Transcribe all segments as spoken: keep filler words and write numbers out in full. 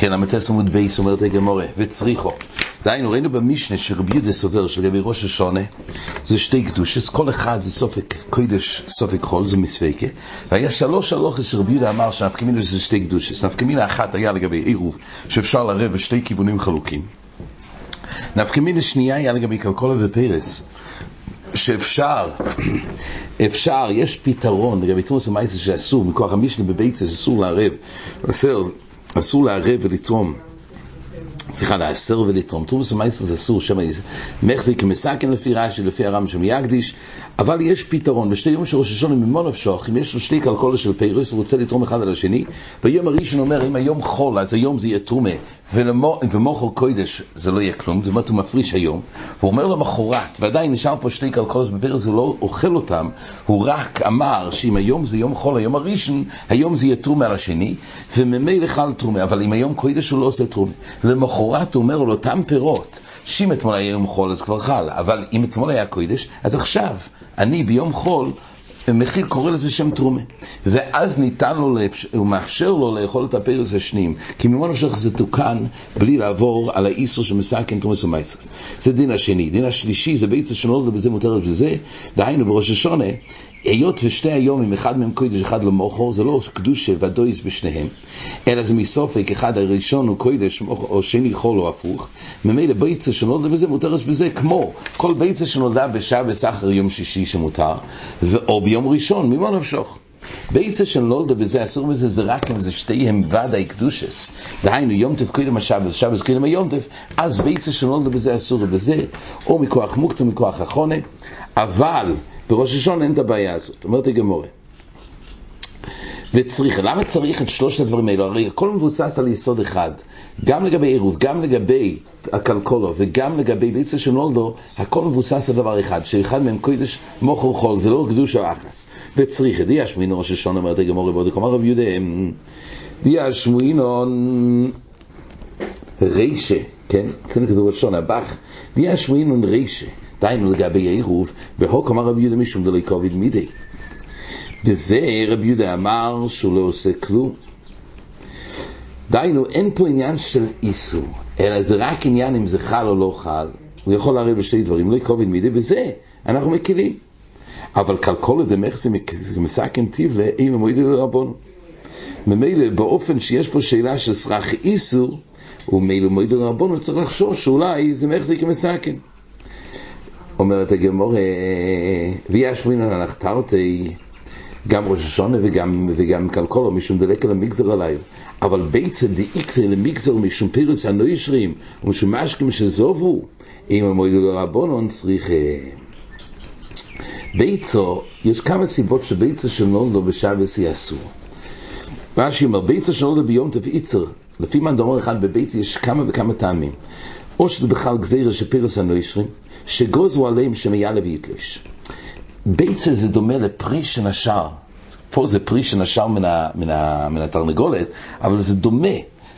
כן, המתסם עוד בייס אומרת הגמורה, וצריחו. דיינו, ראינו במשנה שרבי יהודה סובר שלגבי ראש השונה, זה שתי קדושות, כל אחד זה סופק קודש, סופק חול, זה מספקה. והיה שלוש הלוחות שרבי יהודה אמר שנפקא מינה זה שתי קדושות. נפקא מינה אחת היה לגבי עירוב, שאפשר לערב בשתי כיוונים חלוקים. נפקא מינה שנייה היה לגבי כלכלה ופרס. שאפשר, אפשר, יש פתרון, לגבי תרוס ומייסה שאסור, מכוח המשנה בביצה שאסור לערב, אסור, אסור לערב ולתרום, סליחה, לאסור ולתרום, תרוס ומייסה זה אסור, שם מחזיק מסכן לפי רש"י, לפי הר"מ שמיקדיש, אבל יש פתרון, בשתי יום של ראש השונה ממון נפשך, אם יש לו שתי כלכלה של פרס, הוא רוצה לתרום אחד על השני, ביום הראשון אומר, אם היום חול, אז היום זה יהיה תרומה, ומוחר קודש זה לא יהיה כלום, זאת אומרת הוא מפריש היום, והוא אומר למחרת, ועדיין נשאר פה שתי כלכלות בפרס, הוא לא אוכל אותם, הוא רק אמר שאם היום זה יום חול, היום הראשון, היום זה יהיה תרומה על השני, וממילא חל תרומה, אבל אם היום קודש הוא לא עושה תרומה, למחרת הוא אומר על אותם פירות, שאם אתמול היה יום חול אז כבר חל, אבל אם אתמול היה קודש, אז עכשיו, אני ביום חול, מכיל קורא לזה שם תרומה, ואז ניתן לו, הוא מאפשר לו לאכול את הפרס השניים, כי ממנו שלך זה תוקן בלי לעבור על האיסור שמסכן תרומס ומייסס. זה דין השני. דין השלישי זה בעצם שנולד לבזה מותרת בזה, דהיינו בראש השונה, היות ושתי היומים, אחד מהם קודש, אחד למוחר, זה לא קדושה ודויס בשניהם, אלא זה מסופק, אחד הראשון הוא קודש, או שני חול או הפוך, ממילא ביצה שנולדה בזה מותרת בזה, כמו כל ביצה שנולדה בשעה בסחר יום שישי שמותר, או ביום ראשון, ממה נפשוך? ביצה שנולדה בזה, אסור מזה, זה רק אם זה שתיהם ודאי קדושס. דהיינו, יום טף קודם השבס, שבס קודם היום טף, אז ביצה שנולדה בזה, אסור בזה, או מכוח מוקטה, מכוח החונה, אבל בראש השון אין את הבעיה הזאת, אומרת הגמורה. וצריך, למה צריך את שלושת הדברים האלו? הרי הכל מבוסס על יסוד אחד, גם לגבי עירוב, גם לגבי הכלכולו, וגם לגבי ביצה שנולדו, הכל מבוסס על דבר אחד, שאחד מהם קודש מוכר חול, זה לא קדוש או אחס. וצריך, דיה שמועינו ראש השונה, אומרת הגמורה, ועוד כלומר רב יהודה, דיה שמועינו רשע, כן? אצלנו כתוב לשון הבח, דיה שמועינו רשע, דיינו לגבי העירוב, בהוק אמר רב יהודה משום דלי קוביד מידי. בזה רב יהודה אמר שהוא לא עושה כלום. דיינו, אין פה עניין של איסור, אלא זה רק עניין אם זה חל או לא חל. הוא יכול להראה בשתי דברים, לא קוביד מידי, בזה אנחנו מקילים. אבל כלכלה דמחסה מסכן טיב לאי ממועיד לרבון. ממילא באופן שיש פה שאלה של סרח איסור, וממילא מועיד לרבון, הוא צריך לחשוב שאולי זה מחזיק מסכן. אומרת הגמורה, ויש מינן הנחתרתי, גם ראש השונה וגם, וגם כלכלו, משום דלק על המגזר עליו. אבל ביצה דאיקטר למגזר, משום פירוס הנוישרים, ומשום משקים שזובו, אם המועידו לרבונון צריך... ביצה, יש כמה סיבות שביצה שנולדו בשבס יעשו. מה שאומר, ביצה שנולדו ביום טף איצר, לפי מה נדומר אחד בביצה יש כמה וכמה טעמים. או שזה בכלל גזירה שפירוס הנוישרים, שגוזו עליהם שמיאלה ויתלש. ביצה זה דומה לפרי שנשר, פה זה פרי שנשר מן, ה, מן, ה, מן התרנגולת, אבל זה דומה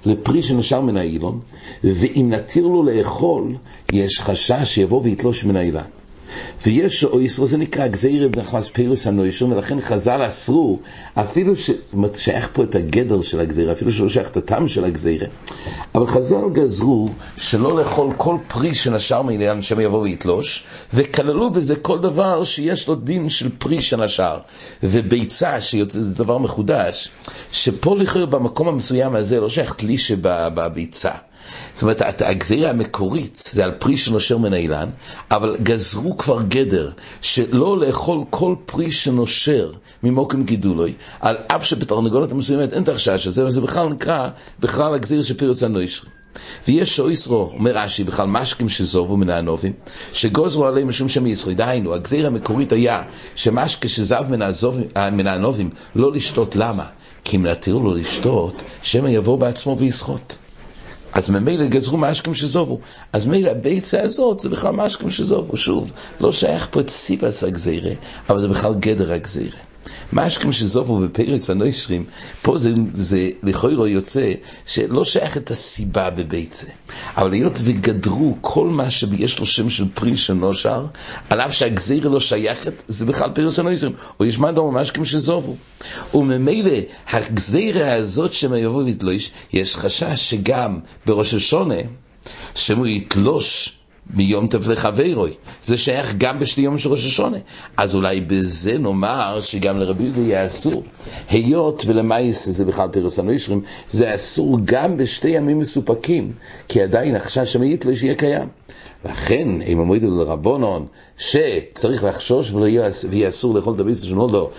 לפרי שנשר מן האילון, ואם נתיר לו לאכול, יש חשש שיבוא ויתלוש מן האילן. ויש או ישראל, זה נקרא גזירה בנחמס פירוס הנוישרים, ולכן חז"ל אסרו, אפילו ששייך פה את הגדר של הגזירה, אפילו שלא שייך את הטעם של הגזירה, אבל חז"ל גזרו שלא לאכול כל פרי שנשר מעניין שם יבוא ויתלוש, וכללו בזה כל דבר שיש לו דין של פרי שנשר, וביצה שיוצא, זה דבר מחודש, שפה לכאורה במקום המסוים הזה לא שייך תלישה בביצה. זאת אומרת, הגזירה המקורית זה על פרי שנושר מן האילן, אבל גזרו כבר גדר שלא לאכול כל פרי שנושר ממוקם גידולוי, על אף שבתרנגולת המסוימת אין תחשש הזה, וזה בכלל נקרא בכלל הגזיר שפירס הנוישר. ויש שו ישרו, אומר רש"י, בכלל משקים שזובו מן הענובים, שגוזרו עליהם משום שם ישרו. דהיינו, הגזירה המקורית היה שמשק שזב מן הענובים לא לשתות. למה? כי אם להתיר לו לשתות, שמא יבוא בעצמו וישחות. אז ממילא גזרו משקים שזובו, אז ממילא הביצה הזאת זה בכלל משקים שזובו. שוב, לא שייך פה את סיבס הגזירה, אבל זה בכלל גדר הגזירה. משכם שזובו בפרץ הנושרים, פה זה, זה לכאורה יוצא שלא שייך את הסיבה בביצה, אבל היות וגדרו כל מה שיש לו שם של פרי שנושר, עליו שהגזיר לא שייכת, זה בכלל פרץ הנושרים, או יש מה דומה משכם שזובו. וממילא הגזירה הזאת שמיובו יתלוש, יש חשש שגם בראש השונה, שמו יתלוש מיום טוב לחברוי, זה שייך גם בשתי יום של ראש השונה. אז אולי בזה נאמר שגם לרבי יהודה יהיה אסור, היות ולמייס זה בכלל פירוס הנושרים, זה אסור גם בשתי ימים מסופקים, כי עדיין החשש שמעית לא שיהיה קיים. לכן אם אומרים לרבונון שצריך לחשוש ויהיה אסור לאכול את הביצה שנולד לו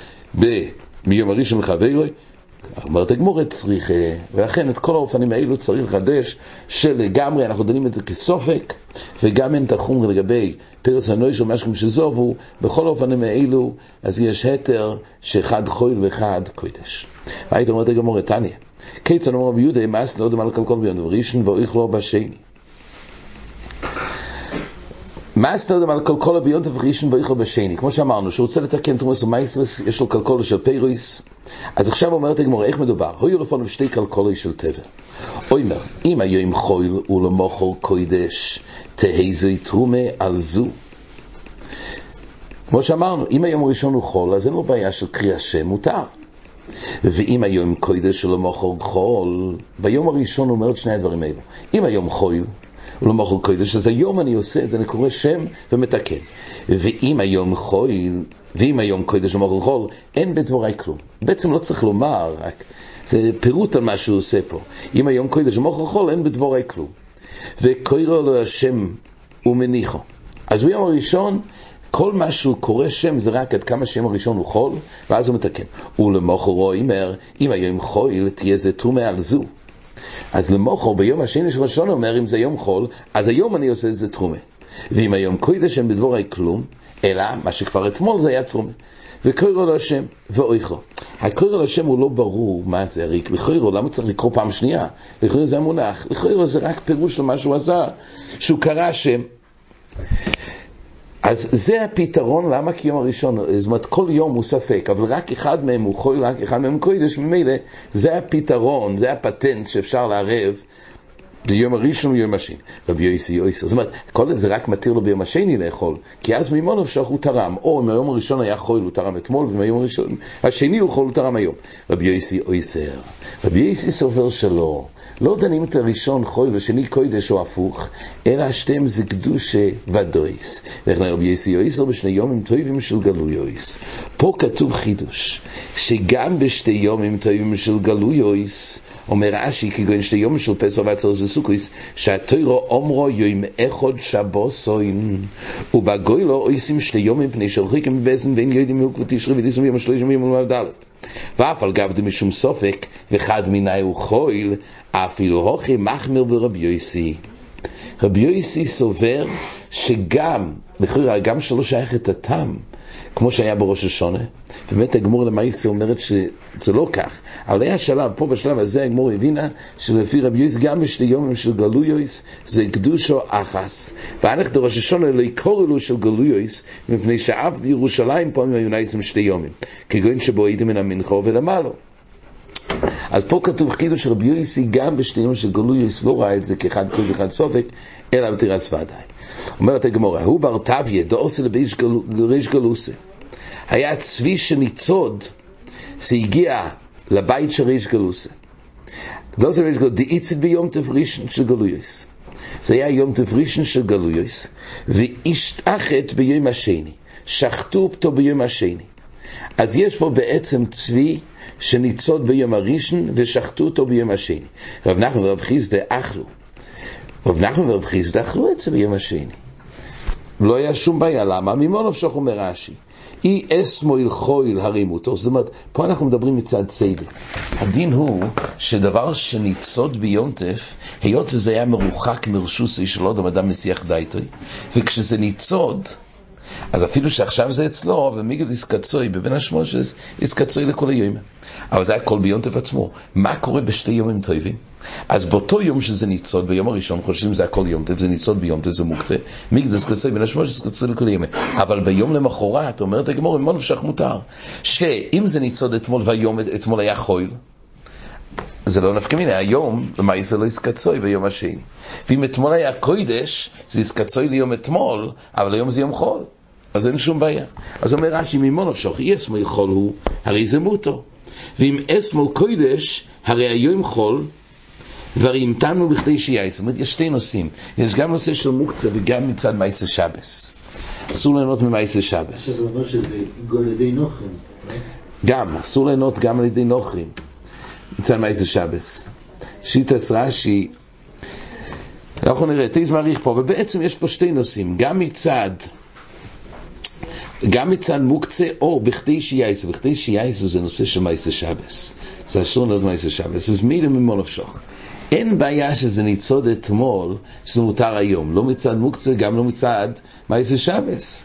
מיום הראשון לחברוי, אומרת הגמורה צריך, ואכן את כל האופנים האלו צריך לחדש, שלגמרי אנחנו דנים את זה כסופק, וגם אין את החומר לגבי פרץ הנוישר משכים שזובו, בכל האופנים האלו, אז יש היתר שאחד חויל ואחד קודש. היית אומרת הגמורה, תניה, כיצד אומר רבי יהודה, מאס לא דומה לקלקול ביום ראשון, ואיך לא בשני. מאס לא דומה לקלקול ביום ראשון, ואיך לא בשני. כמו שאמרנו, שהוא רוצה לתקן תומס ומייסרס, יש לו קלקול של פרויס, אז עכשיו אומרת הגמורה, איך מדובר? היו לפעמים שתי קלקולי של טבע. אומר, אם היו עם חויל ולמוחור קוידש, תהיזי תרומה על זו. כמו שאמרנו, אם היום הראשון הוא חול, אז אין לו בעיה של קריאה שם מותר. ואם היום עם קוידש ולמוחור חול, ביום הראשון הוא אומר את שני הדברים האלו. אם היום חויל ולמוחור קוידש, אז היום אני עושה את זה, אני קורא שם ומתקן. ואם היום חויל, ואם היום קודש ומחול חול, אין בדבורי כלום. בעצם לא צריך לומר, רק זה פירוט על מה שהוא עושה פה. אם היום קודש ומחול חול, אין בדבורי כלום. וקורא לו השם ומניחו. אז ביום הראשון, כל מה שהוא קורא שם זה רק עד כמה שם הראשון הוא חול, ואז הוא מתקן. ולמוחרו אומר, אם היום חול, תהיה זה תרומה על זו. אז למוחר ביום השני של ראשון אומר, אם זה יום חול, אז היום אני עושה את זה תרומה. ואם היום קודש אין בדבורי כלום, אלא מה שכבר אתמול זה היה תרומה. וקורא לו השם ואויך לו. הקורא לו השם הוא לא ברור מה זה הריק. לכוירו, למה צריך לקרוא פעם שנייה? לכוירו זה המונח. לכוירו זה רק פירוש למה שהוא עזר, שהוא קרא השם. אז זה הפתרון, למה כי יום הראשון, זאת אומרת כל יום הוא ספק, אבל רק אחד מהם הוא חוי, רק אחד מהם קוידש, ממילא זה הפתרון, זה הפטנט שאפשר לערב, ביום הראשון ויום השני. רבי יויסי יויסי. זאת אומרת, כל זה רק מתיר לו ביום השני לאכול, כי אז מימון אפשר הוא תרם. או אם היום הראשון היה חול, הוא תרם אתמול, ומיום הראשון, השני הוא חול, הוא תרם היום. רבי יויסי יויסי. רבי יויסי סובר שלא. לא דנים את הראשון חול, ושני קודש או הפוך, אלא השתם זה קדוש ודויס. וכן רבי יויסי יויסי בשני יומים טובים של גלוי יויס. פה כתוב חידוש, שגם בשתי יומים טובים של גלוי יויס, אומר רש"י, כגון שתי יומים של פסח ועצרת סוכות, שהתורה אומרו יום אחד שבוסוין, ובגוילו עושים שתי יומים פני שרחיקים בבזן, ואין יודעים הוא כבר תשרי ודיסום יום השלוש יום יום יום ד'. ואף על גבד משום סופק, וחד מיני הוא חויל, אפילו הוכי מחמיר ברבי יויסי. רבי יויסי סובר שגם, לכאורה, גם שלא שייך את הטעם, כמו שהיה בראש השונה. באמת הגמור למעשה אומרת שזה לא כך, אבל היה שלב, פה בשלב הזה הגמור הבינה שלפי רבי יויס גם בשתי יומים של גלוי יויס זה קדושו אחס, ואנחנו ראש השונה לא יקור אלו של גלוי יויס, מפני שאף בירושלים פעמים היו נעשים שתי יומים, כגון שבו הייתם מן המנחו ולמעלו. אז פה כתוב כאילו שרבי יויסי גם בשתי יום של גלוי יויס לא ראה את זה כאחד כל אחד סופק, אלא בתירס ועדיין. אומרת הגמורה, הוא בר תביה, דאוסי לריש גלוסי. היה צבי שניצוד, זה הגיע לבית של ריש גלוסי. דאוסי לריש גלוסי, דאיצד ביום תברישן של גלוי יויס. זה היה יום תברישן של גלוי יויס, ואישתחת ביום השני, שחטו פתו ביום השני. אז יש פה בעצם צבי שניצוד ביום הראשון ושחטו אותו ביום השני. רב נחמן ורב חיסדא אכלו. רב נחמן ורב חיסדא אכלו את זה ביום השני. לא היה שום בעיה. למה? ממון נפשך אומר רש"י. אי אסמו אל חויל הרימותו. זאת אומרת, פה אנחנו מדברים מצד צדק. הדין הוא שדבר שניצוד ביום טף, היות וזה היה מרוחק מרשוסי שלא אדם מסיח דייטוי, וכשזה ניצוד, אז אפילו שעכשיו זה אצלו, ומיגד ישקצוי בבין השמושס, ישקצוי לכל היום. אבל זה היה כל ביונטף עצמו. מה קורה בשתי יומים טובים? אז באותו יום שזה ניצוד, ביום הראשון חושבים זה הכל יום טף, זה ניצוד ביום טף, זה מוקצה. מיגד ישקצוי בין השמושס, ישקצוי לכל היום. אבל ביום למחרת, אומרת הגמור, אמון ושך מותר. שאם זה ניצוד אתמול והיום, אתמול היה חויל, זה לא נפקא מינה, היום, למעשה זה לא ישקצוי ביום השני. ואם אתמול היה קודש, זה ישקצוי ליום אתמול, אבל היום זה יום חול. אז אין שום בעיה. אז אומר רש"י, ממון נפשך, אי אשמאל חול הוא, הרי זה מותו. ואם אשמאל קודש, הרי היום חול, והרי המתנו בכדי שיהיה. זאת אומרת, יש שתי נושאים. יש גם נושא של מוקצה וגם מצד מעשה שבס. אסור ליהנות ממעשה שבס. זה אומר שזה גם על ידי נוכרים. גם, אסור ליהנות גם על ידי נוכרים. מצד מעשה שבס. שיטת רש"י, אנחנו נראה, תיז מעריך פה, ובעצם יש פה שתי נושאים. גם מצד... גם מצד מוקצה או בכדי שייסו, בכדי שייסו זה נושא של מייסה שבס. זה אסור ליהנות ממעשה שבס. אז מילה ממון נפשך. אין בעיה שזה ניצוד אתמול, שזה מותר היום. לא מצד מוקצה, גם לא מצד מייסה שבס.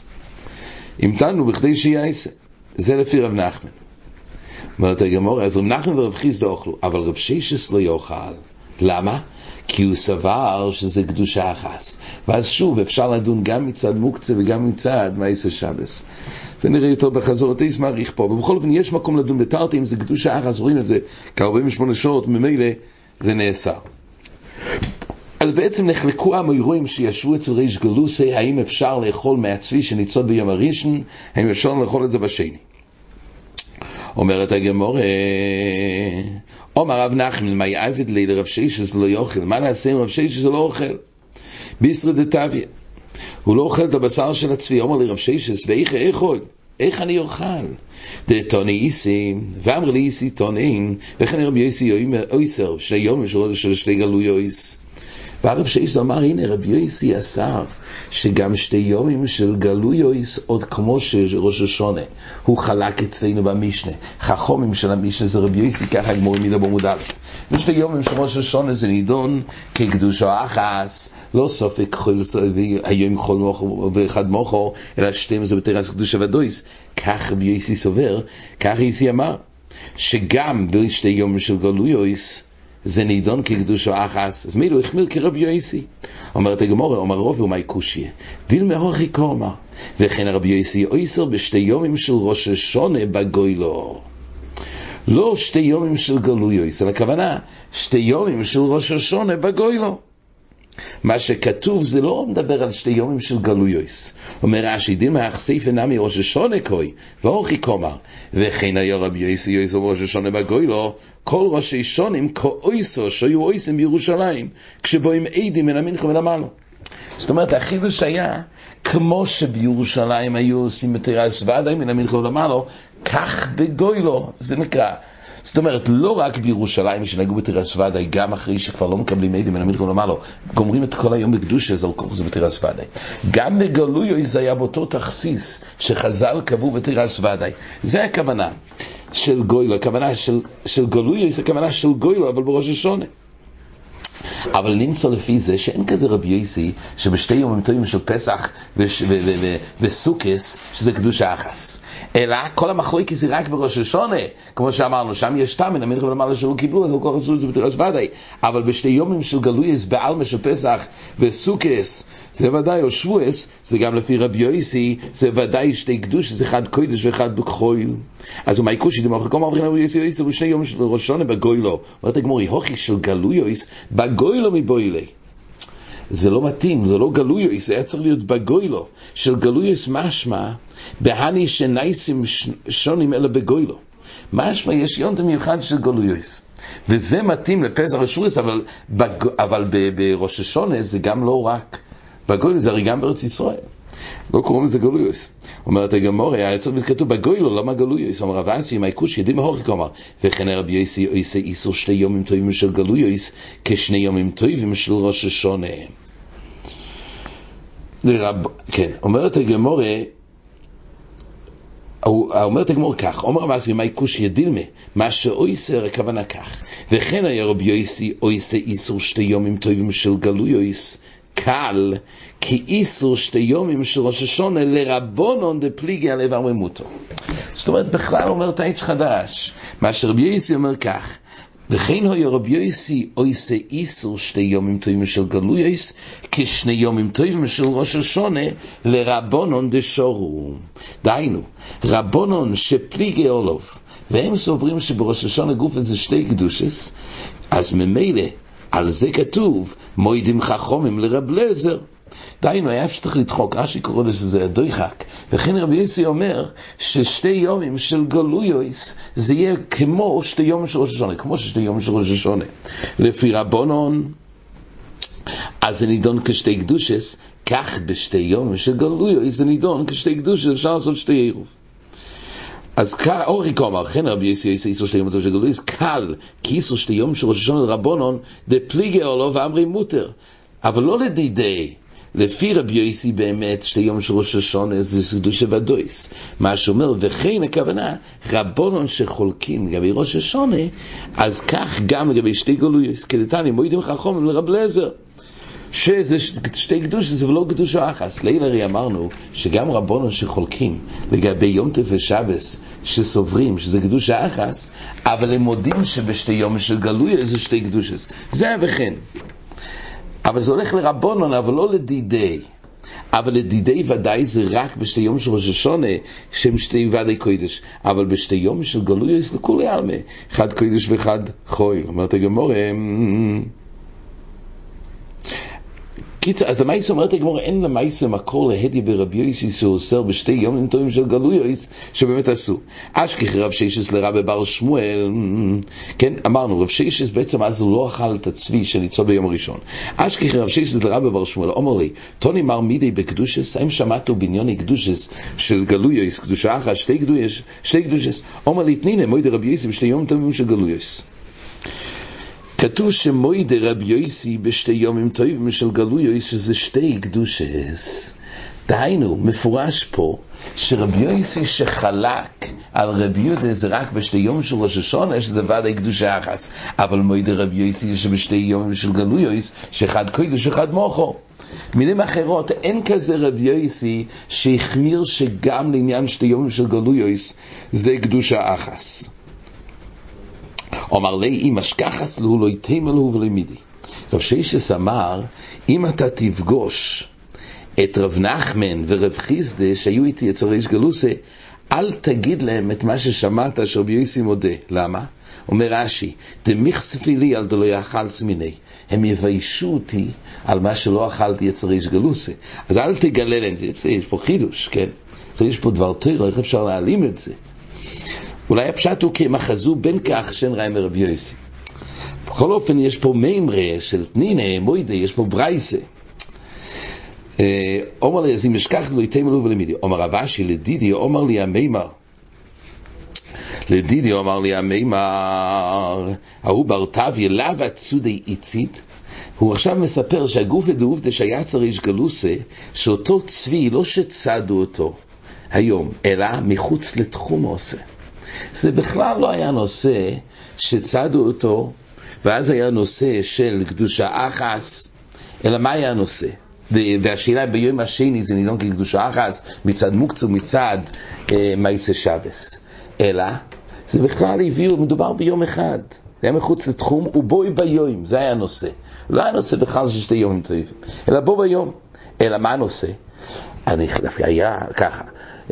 המתנו בכדי שייסו. זה לפי רב נחמן. אומרת הגמרא, אז רב נחמן ורב חיסדא לא אוכלו, אבל רב ששת לא יאכל. למה? כי הוא סבר שזה קדושה אחת. ואז שוב אפשר לדון גם מצד מוקצה וגם מצד מעשה שבס. זה נראה יותר בחזור, תיס מעריך פה. ובכל אופן יש מקום לדון בתרתי, אם זה קדושה אחת, רואים את זה כ-ארבעים ושמונה שעות, ממילא זה נאסר. אז בעצם נחלקו המאירועים שישבו אצל ריש גלוסי, האם אפשר לאכול מהצבי שניצוד ביום הראשון, האם אפשר לאכול את זה בשני. אומרת הגמרא, אומר רב נחמן, מה יעבד לי לרב ששת לא יאכל? מה נעשה עם רב ששת לא אוכל? ביסר דתביא. הוא לא אוכל את הבשר של הצבי. אומר לי רב ששת, ואיך אכול? איך אני אוכל? דתוני איסי, ואמר לי איסי תונאין, וכן רבי יוסי אויסר, שני יום של שני גלוי אויס. והרב ששת אמר, הנה רבי יוסי אסר, שגם שתי יומים של גלוי אויס, עוד כמו שראש השונה, הוא חלק אצלנו במשנה. חכומים של המשנה זה רבי יוסי, ככה גמורים מילה במודל. ושתי יומים של ראש השונה זה נידון כקדושה אחת, לא סופק חול, היום חול מוחו ואחד מוחו, אלא שתיים זה בתרס קדושה ודויס. כך רבי יוסי סובר, כך יוסי אמר, שגם בשתי יומים של גלוי אויס, זה נידון כקדושה אחת, אז מילו החמיר כרבי יוסי. אומרת הגמרא, אומר רב ומאי קושיה, דיל מהוכי קורמה, וכן רבי יוסי אויסר בשתי יומים של ראש השונה בגוילו. לא שתי יומים של גלוי אויס, אלא הכוונה, שתי יומים של ראש השונה בגוילו. מה שכתוב זה לא מדבר על שתי יומים של גלוי אויס. אומר רש"י, דיל מהכסיף נמי ראש השונה קוי, והוכי קורמה, וכן היה רבי יוסי יויסר ראש השונה בגוילו, כל ראשי שונים כאויסו, שהיו אויסים בירושלים, כשבואים עדים מן המנחה ולמעלה. זאת אומרת, החידוש היה, כמו שבירושלים היו עושים את הרס ועדיים מן המנחה ולמעלה, כך בגוילו, זה נקרא. זאת אומרת, לא רק בירושלים שנהגו בתרס ועדי, גם אחרי שכבר לא מקבלים עדים, אלא מלכון לומר לו, גומרים את כל היום בקדוש של זרקוך זה בתרס ועדי. גם בגלוי זה היה באותו תכסיס שחז"ל קבעו בתרס ועדי. זה הכוונה של גוילו, הכוונה של, של גלוי זה הכוונה של גוילו, אבל בראש השונה. אבל נמצא לפי זה שאין כזה רבי יוסי שבשתי יומים טובים של פסח וסוכס שזה קדושה אחת, אלא כל המחלוקת זה רק בראש השונה, כמו שאמרנו, שם יש תמין המלך ולמעלה שלא קיבלו, אז הלכו עשו את זה בתרס ודאי. אבל בשתי יומים של גלויס בעלמה של פסח וסוכס זה ודאי, או שבועס, זה גם לפי רבי יוסי זה ודאי שתי קדוש, זה אחד קודש ואחד בקחויל. אז הוא מייקושי דמוך כמו מבחינה רבי יוסי יוסי בשני יומים של ראש השונה בגוילו. אומרת הגמורי, הוכי של גלויס בגוילו מבוילי. זה לא מתאים, זה לא גלוי, זה היה צריך להיות בגוילו. של גלוי משמע, בהני שנייסים שונים אלא בגוילו. משמע יש יונט מיוחד של גלוי. וזה מתאים לפסח ושורס, אבל, בג... אבל ב... בראש השונה זה גם לא רק בגוילו, זה הרי גם בארץ ישראל. לא קוראים לזה גלוי. אומרת הגמרא, היה צריך כתוב בגוילו, למה גלוי? אמר רב אסי, מייקוש, ידים מהוכי אמר, וכן רבי יוסי עושה איסור שתי יומים טובים של גלוי, כשני יומים טובים של ראש השונה. לרב, כן, אומרת הגמרא, אומרת הגמרא כך, אומר רב אסי, מייקוש, ידים מה שעושה הכוונה כך, וכן היה רבי יוסי עושה איסור שתי יומים טובים של גלוי, קל, כי איסור שתי יומים של ראש השונה לרבונון דפליגי עליו וממותו. זאת אומרת, בכלל אומר תאיץ' חדש, מה שרבי יוסי אומר כך, וכן הוי רבי יוסי עושה איסור שתי יומים טובים של גלויס, כשני יומים טובים של ראש השונה לרבונון דשורו. דהיינו, רבונון שפליגי עליו, והם סוברים שבראש השונה גוף הזה שתי קדושס, אז ממילא, על זה כתוב, מוידים חכומים לרב לזר. דיינו, היה שצריך לדחוק, אשי קורא לזה הדויחק. וכן רבי יוסי אומר, ששתי יומים של גלויוס, זה יהיה כמו שתי יומים של ראש השונה, כמו ששתי יומים של ראש השונה. לפי רבונון, אז זה נידון כשתי קדושס, כך בשתי יומים של גלויוס, זה נידון כשתי קדושס, אפשר לעשות שתי עירוב. אז אוריק אומר, כן רבי יוסי עושה איסור שתי יום של גלויס, קל, כי איסור שתי יום של ראש השונה לרבונון, דפליגי עולו ואמרי מותר. אבל לא לדידי, לפי רבי יוסי באמת, שתי יום של ראש השונה, זה קדושה ודויס. מה שאומר, וכן הכוונה, רבונון שחולקים לגבי ראש השונה, אז כך גם לגבי שתי גלויס, כדתני, מועידים חכומים לרב לזר. שזה שתי קדוש, זה לא קדוש האחס. לילה אמרנו שגם רבונו שחולקים לגבי יום טף ושבס שסוברים, שזה קדוש האחס, אבל הם מודים שבשתי יום של גלוי זה שתי קדושס. זה וכן. אבל זה הולך לרבונון, אבל לא לדידי. אבל לדידי ודאי זה רק בשתי יום של ראש השונה, שהם שתי ודאי קודש. אבל בשתי יום של גלוי יש לכולי עלמה. אחד קודש ואחד חוי. אומרת הגמורה, אז למעשה אומרת הגמורה, אין למעשה מקור להדי ברבי יוסי שאוסר בשתי יומים טובים של גלויוס שבאמת עשו. אשכח רב שישס לרבי בר שמואל, כן, אמרנו, רב שישס בעצם אז הוא לא אכל את הצבי שניצו ביום ראשון. אשכח רב שישס לרבי בר שמואל, אומר לי, תוני מר מידי בקדושס, האם שמעתו בניוני קדושס של גלויוס, קדושה אחת, שתי קדושס, שתי קדושס, אומר לי, תנינה, מוידי רבי יוסי בשתי יומים טובים של גלויוס. כתוב שמוידי רבי יוסי בשתי יומים טובים של גלויוס שזה שתי קדושס. דהיינו, מפורש פה שרבי יוסי שחלק על רבי יהודה זה רק בשתי יום של ראש השונה שזה ודאי קדושה אחת, אבל מוידי רבי יוסי שבשתי יומים של גלויוס שאחד קודש אחד מוחו. מילים אחרות, אין כזה רבי יוסי שהחמיר שגם לעניין שתי יומים של גלויוס זה קדושה אחת. אומר לי, אם אשכחס לו, לא יתאם לו ולא מידי. רב שישס אמר, אם אתה תפגוש את רב נחמן ורב חיסדה שהיו איתי אצל ריש גלוסה, אל תגיד להם את מה ששמעת שרבי יוסי מודה. למה? אומר רש"י, דמיכספי לי על דלא יאכלס מיני. הם יביישו אותי על מה שלא אכלתי אצל ריש גלוסה. אז אל תגלה להם, יש פה חידוש, כן? יש פה דבר תורה, איך אפשר להעלים את זה? אולי הפשט הוא כי מחזו בין כך שאין רעי מרבי יוסי. בכל אופן יש פה מימרה של פנינה, מוידה, יש פה ברייסה. אומר לי, אז אם אשכח לא יתאם לו ולמידי. אומר רבשי, לדידי, אומר לי המימר. לדידי, אומר לי המימר. ההוא ברטבי, לאו הצודי איצית. הוא עכשיו מספר שהגוף הדעוב דשהיה צריך גלוסה, שאותו צבי לא שצדו אותו היום, אלא מחוץ לתחום עושה. זה בכלל לא היה נושא שצדו אותו, ואז היה נושא של קדושה אחס, אלא מה היה הנושא? והשאלה ביום השני זה נידון כקדושה אחס, מצד מוקצו, מצד אה, מייסה שבס. אלא, זה בכלל הביאו, מדובר ביום אחד, זה היה מחוץ לתחום, ובוי ביום, זה היה הנושא. לא היה נושא בכלל ששתי יומים טובים, אלא בו ביום. אלא מה הנושא? אני דווקא היה ככה.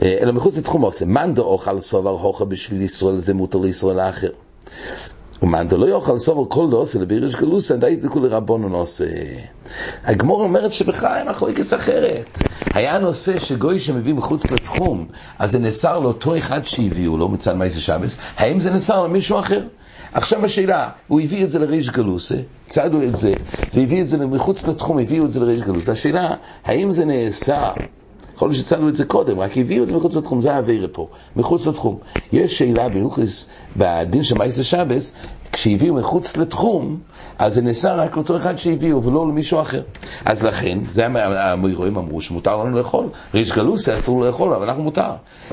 אלא מחוץ לתחום עושה, מנדו אוכל סובר הוכה בשביל ישראל, זה מותר לישראל האחר. ומנדו לא יאכל סובר כל דעושה, לביריש גלוסה, די דקו לרבון ונעושה. הגמור אומרת שבכלל אין מחלוקת אחרת. היה נושא שגוי שמביא מחוץ לתחום, אז זה נסר לאותו אחד שהביאו לו, מצד מייסה שבס, האם זה נסר למישהו אחר? עכשיו השאלה, הוא הביא את זה לריש גלוסה, צעדו את זה, והביא את זה מחוץ לתחום, הביאו את זה לריש גלוסה. השאלה, האם זה נעשה? יכול להיות שצלנו את זה קודם, רק הביאו את זה מחוץ לתחום, זה העבירה פה, מחוץ לתחום. יש שאלה בדין של מייסה שבס, כשהביאו מחוץ לתחום, אז זה נעשה רק לאותו אחד שהביאו, ולא למישהו אחר. אז לכן, זה המוירואים אמרו שמותר לנו לאכול. ריש גלוסי אסור לאכול, אבל אנחנו מותר.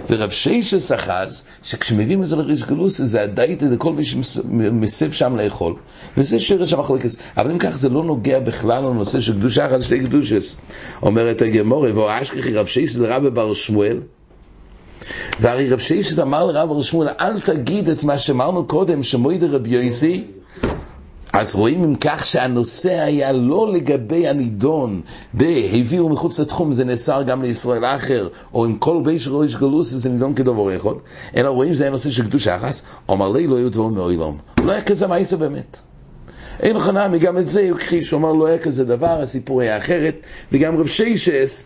ורב ששס אחז, שכשמביאים את זה לריש גלוסי, זה הדייטי לכל מי שמסב שם לאכול. וזה שרש המחלוקת. אבל אם כך, זה לא נוגע בכלל לנושא של קדושה אחת, שתי קדושס. אומרת הגמרא, ואשכחי רב ששס לרבי בר שמואל, והרי רב ששס אמר לרב בר שמואל, אל תגיד את מה שאמרנו קודם, שמויד רב יוסי. אז רואים אם כך שהנושא היה לא לגבי הנידון, בהביאו מחוץ לתחום, זה נאסר גם לישראל האחר, או עם כל בי של ריש גלוסי, זה נידון כדבר אחד, אלא רואים שזה היה נושא של קדושה אחת, אומר לי לא היו דברים מעולם. לא היה כזה מעשה באמת. אין חנמי, גם את זה הכחיש, אומר לא היה כזה דבר, הסיפור היה אחרת, וגם רב ששס,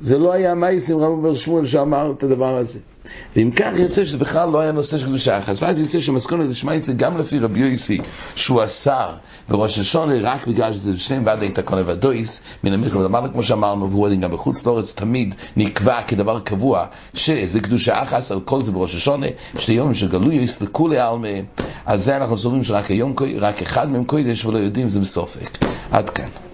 זה לא היה מייס עם רבי בר שמואל שאמר את הדבר הזה. ואם כך יוצא שזה בכלל לא היה נושא של קדושה אחת. ואז יוצא שמסכונת לשמע את זה גם לפי רבי יוסי, שהוא אסר בראש השונה, רק בגלל שזה בשניהם ועד הייתה קונה ודויס, מן המלך ולמעלה כמו שאמרנו, והוא עדיין גם בחוץ לארץ תמיד נקבע כדבר קבוע, שזה קדושה אחת, על כל זה בראש השונה, שתי יום שגלו יויס לכולי עלמה. אז זה אנחנו סוברים שרק היום, רק אחד מהם קודש ולא יודעים, זה בסופק. עד כאן.